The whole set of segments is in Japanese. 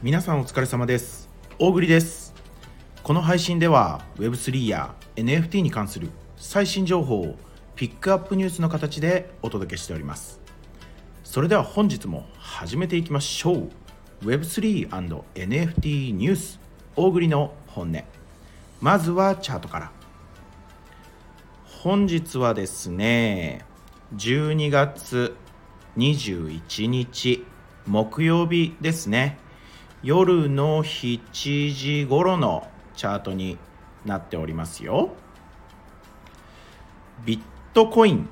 皆さんお疲れ様です。大栗です。この配信では Web3 や NFT に関する最新情報をピックアップニュースの形でお届けしております。それでは本日も始めていきましょう。 Web3& NFT ニュース大栗の本音。まずはチャートから。本日はですね、12月21日木曜日ですね、夜の7時頃のチャートになっておりますよ。ビットコイン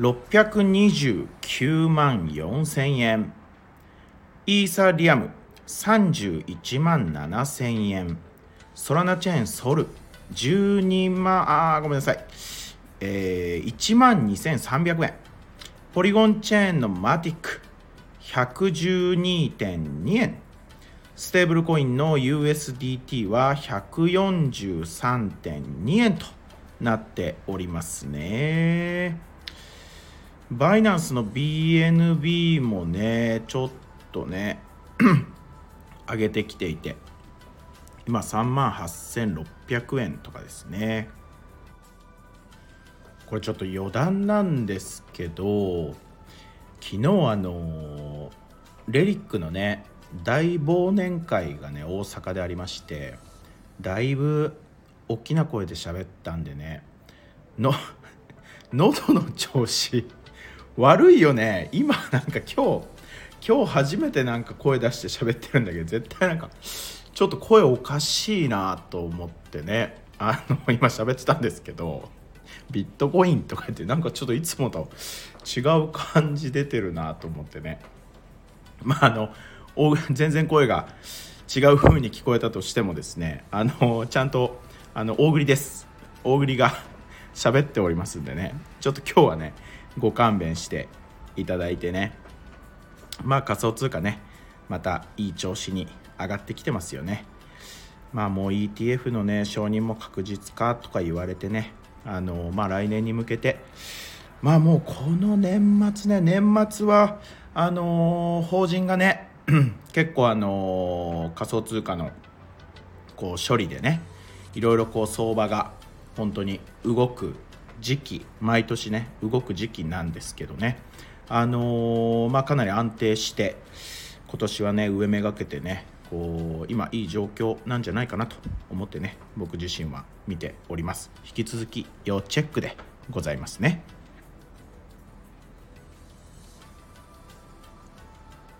629万4000円、イーサリアム31万7000円、ソラナチェーンソル1万2300円、ポリゴンチェーンのマティック 112.2 円、ステーブルコインの USDT は 143.2 円となっておりますね。バイナンスの BNB もね、ちょっとね上げてきていて、今 38,600 円とかですね。これちょっと余談なんですけど、昨日レリックのね大忘年会がね大阪でありまして、だいぶ大きな声で喋ったんでね、喉の調子悪いよね。今なんか今日初めてなんか声出して喋ってるんだけど、絶対なんかちょっと声おかしいなと思ってね、今喋ってたんですけど、ビットコインとか言ってなんかちょっといつもと違う感じ出てるなと思ってね、全然声が違う風に聞こえたとしてもですね、ちゃんと大栗です、大栗が喋っておりますんでね、ちょっと今日はねご勘弁していただいてね。仮想通貨ね、またいい調子に上がってきてますよね。もう ETF のね承認も確実化とか言われてね、来年に向けてもうこの年末は法人がね結構仮想通貨のこう処理でね、いろいろこう相場が本当に動く時期、毎年ね動く時期なんですけどね、かなり安定して今年はね上めがけてね、こう今いい状況なんじゃないかなと思ってね、僕自身は見ております。引き続き要チェックでございますね。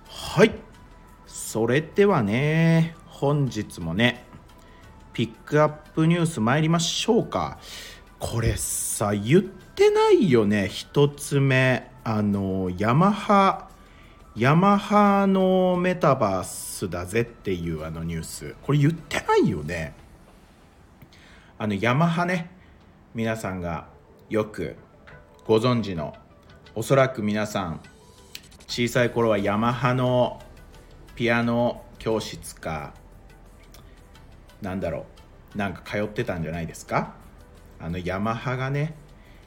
はい、それではね本日もねピックアップニュース参りましょうか。これさ言ってないよね。一つ目、ヤマハのメタバースだぜっていうニュース、これ言ってないよね。ヤマハね、皆さんがよくご存知の、おそらく皆さん小さい頃はヤマハのピアノ教室か通ってたんじゃないですか。ヤマハがね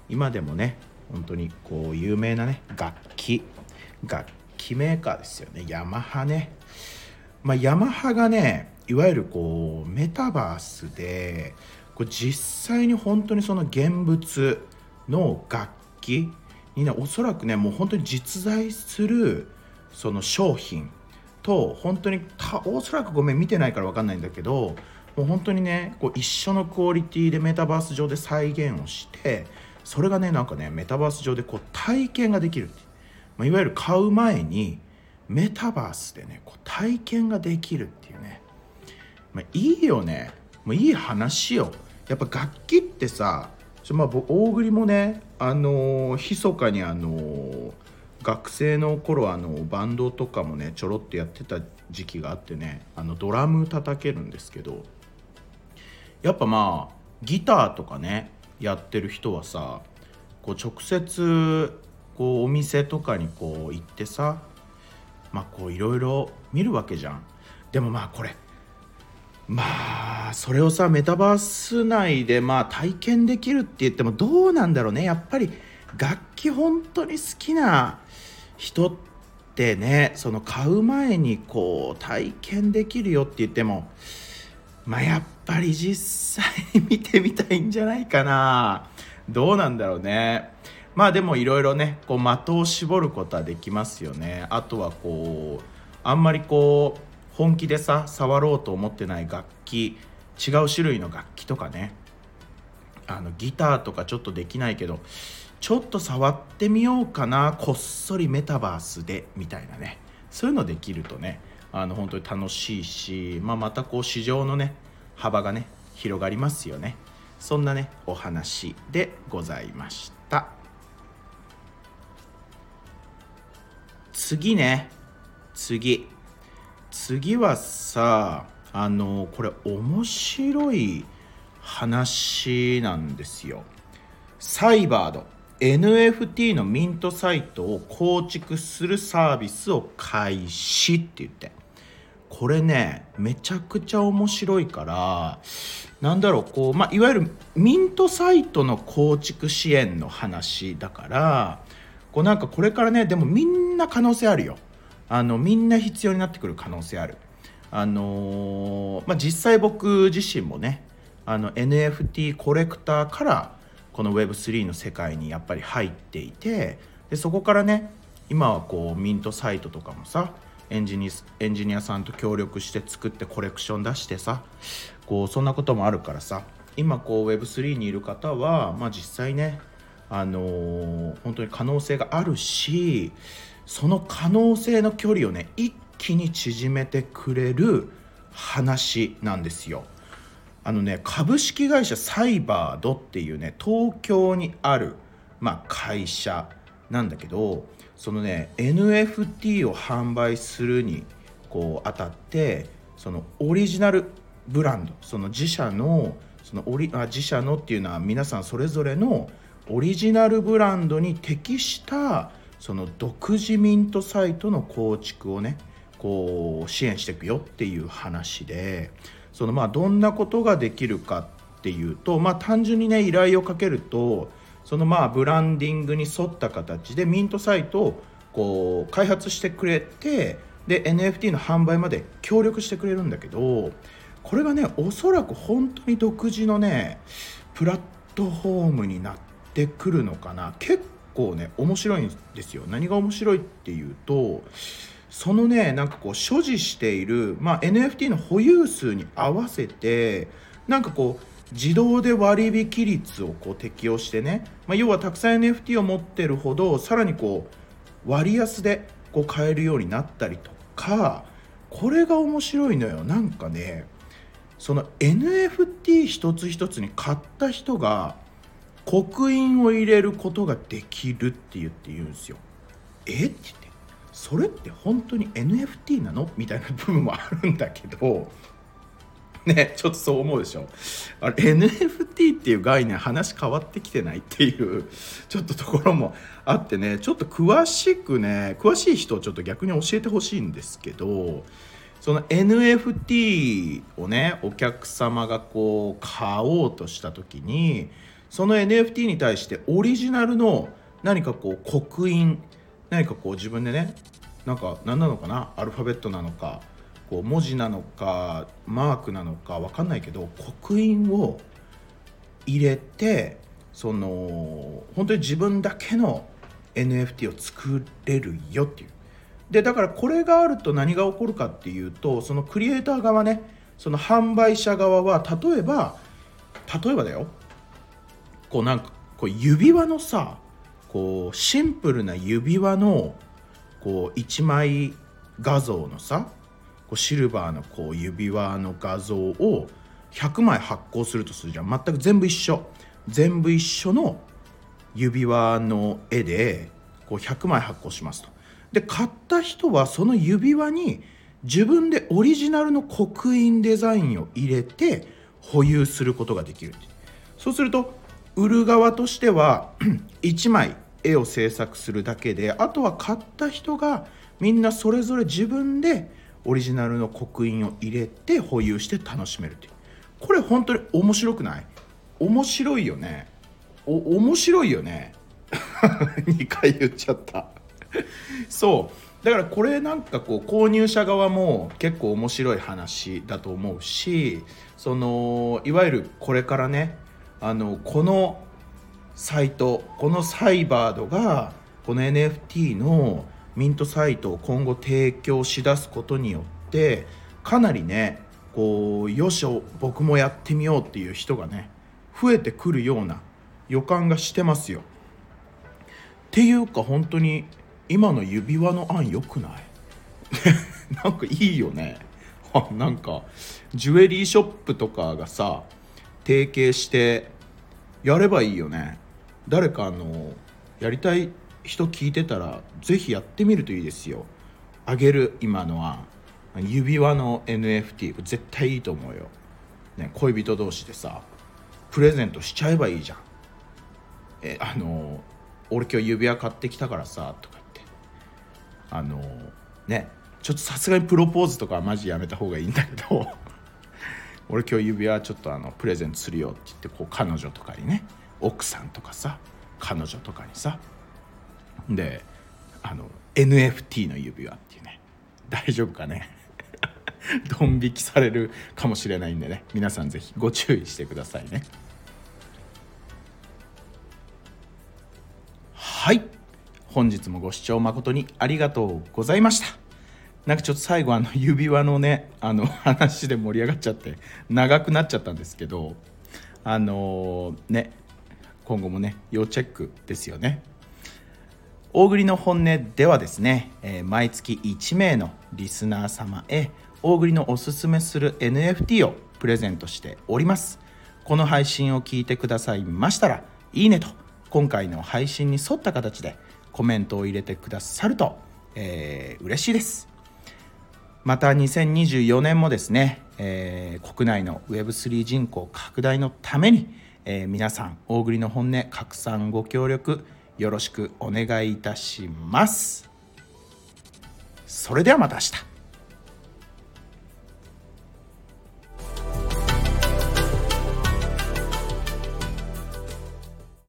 今でもね本当にこう有名なね楽器メーカーですよね、ヤマハね。ヤマハがねいわゆるこうメタバースでこう実際に本当にその現物の楽器にね、おそらくねもう本当に実在するその商品と本当におそらくごめん見てないから分かんないんだけど、もう本当にねこう一緒のクオリティでメタバース上で再現をして、それがねなんかねメタバース上でこう体験ができるっていう、いわゆる買う前にメタバースでねこう体験ができるっていうね、いいよね、もういい話よ。やっぱ楽器ってさ、大栗もね密かに学生の頃バンドとかもねちょろっとやってた時期があってね、ドラム叩けるんですけど、やっぱギターとかねやってる人はさ、こう直接こうお店とかにこう行ってさ、こういろいろ見るわけじゃん。でもこれそれをさメタバース内で体験できるって言ってもどうなんだろうね。やっぱり楽器本当に好きな人ってね、その買う前にこう体験できるよって言っても、まあやっぱり実際に見てみたいんじゃないかな。どうなんだろうね。まあでもいろいろね、こう的を絞ることはできますよね。あとはこうあんまりこう本気でさ触ろうと思ってない楽器、違う種類の楽器とかね、ギターとかちょっとできないけどちょっと触ってみようかな、こっそりメタバースでみたいなね、そういうのできるとね、本当に楽しいし、またこう市場のね幅がね広がりますよね。そんなねお話でございました。次はさ、これ面白い話なんですよ。サイバード NFT のミントサイトを構築するサービスを開始って言って、これねめちゃくちゃ面白いから、なんだろう、こう、いわゆるミントサイトの構築支援の話だから、なんかこれからね、でもみんな可能性あるよ。みんな必要になってくる可能性ある。実際僕自身もね、NFT コレクターからこの Web3 の世界にやっぱり入っていて、でそこからね今はこうミントサイトとかもさ、エンジニアさんと協力して作ってコレクション出してさ、こうそんなこともあるからさ、今こう Web3 にいる方は、実際ね、本当に可能性があるし、その可能性の距離をね一気に縮めてくれる話なんですよ。株式会社サイバードっていうね東京にある、会社なんだけど、そのね NFT を販売するにあたって、そのオリジナルブランド、その自社のっていうのは皆さんそれぞれのオリジナルブランドに適したその独自ミントサイトの構築をねこう支援していくよっていう話で、そのどんなことができるかっていうと、単純にね依頼をかけると、そのブランディングに沿った形でミントサイトをこう開発してくれて、で NFT の販売まで協力してくれるんだけど、これがねおそらく本当に独自のねプラットフォームになってくるのかな。結構ね面白いんですよ。何が面白いっていうと、そのねなんかこう所持している、NFT の保有数に合わせて、なんかこう自動で割引率をこう適用してね、要はたくさん NFT を持ってるほどさらにこう割安でこう買えるようになったりとか、これが面白いのよ。なんかねその NFT 一つ一つに買った人が刻印を入れることができるって言うんですよ。えって言って、それって本当に NFT なのみたいな部分もあるんだけどね、ちょっとそう思うでしょ。NFT っていう概念話変わってきてないっていうちょっとところもあってね、ちょっと詳しい人をちょっと逆に教えてほしいんですけど、その NFT をねお客様がこう買おうとした時に、その NFT に対してオリジナルの何かこう刻印、何かこう自分でね、なんか何なのかな、アルファベットなのかこう文字なのかマークなのか分かんないけど、刻印を入れて、その本当に自分だけの NFT を作れるよっていう。でだからこれがあると何が起こるかっていうと、そのクリエイター側ね、その販売者側は例えばだよ、こうなんかこう指輪のさ、こうシンプルな指輪のこう1枚画像のさ、こうシルバーのこう指輪の画像を100枚発行するとするじゃん。全く全部一緒の指輪の絵でこう100枚発行しますと。で買った人はその指輪に自分でオリジナルの刻印デザインを入れて保有することができる。そうすると売る側としては1枚絵を制作するだけで、あとは買った人がみんなそれぞれ自分でオリジナルの刻印を入れて保有して楽しめるっていう。これ本当に面白くない？面白いよね2回言っちゃったそうだからこれなんかこう購入者側も結構面白い話だと思うし、そのいわゆるこれからね、このサイト、このサイバードがこの NFT のミントサイトを今後提供しだすことによってかなりねこうよしょ僕もやってみようっていう人がね増えてくるような予感がしてますよ。っていうか本当に今の指輪の案良くない？なんかいいよね。なんかジュエリーショップとかがさ提携してやればいいよね。誰かやりたい人聞いてたらぜひやってみるといいですよ。あげる今の案、指輪の NFT 絶対いいと思うよ、ね、恋人同士でさプレゼントしちゃえばいいじゃん。俺今日指輪買ってきたからさとか言ってね、ちょっとさすがにプロポーズとかはマジやめた方がいいんだけど俺今日指輪ちょっとプレゼントするよって言ってこう彼女とかにね、奥さんとかさ彼女とかにさ、でNFT の指輪っていうね、大丈夫かねドン引きされるかもしれないんでね、皆さんぜひご注意してくださいね。はい、本日もご視聴誠にありがとうございました。なんかちょっと最後指輪のね話で盛り上がっちゃって長くなっちゃったんですけど、ね今後もね要チェックですよね。大栗の本音ではですね、毎月1名のリスナー様へ大栗のおすすめする NFT をプレゼントしております。この配信を聞いてくださいましたらいいねと今回の配信に沿った形でコメントを入れてくださると、嬉しいです。また2024年もですね、国内の Web3 人口拡大のために、皆さん大栗の本音拡散ご協力よろしくお願いいたします。それではまた明日。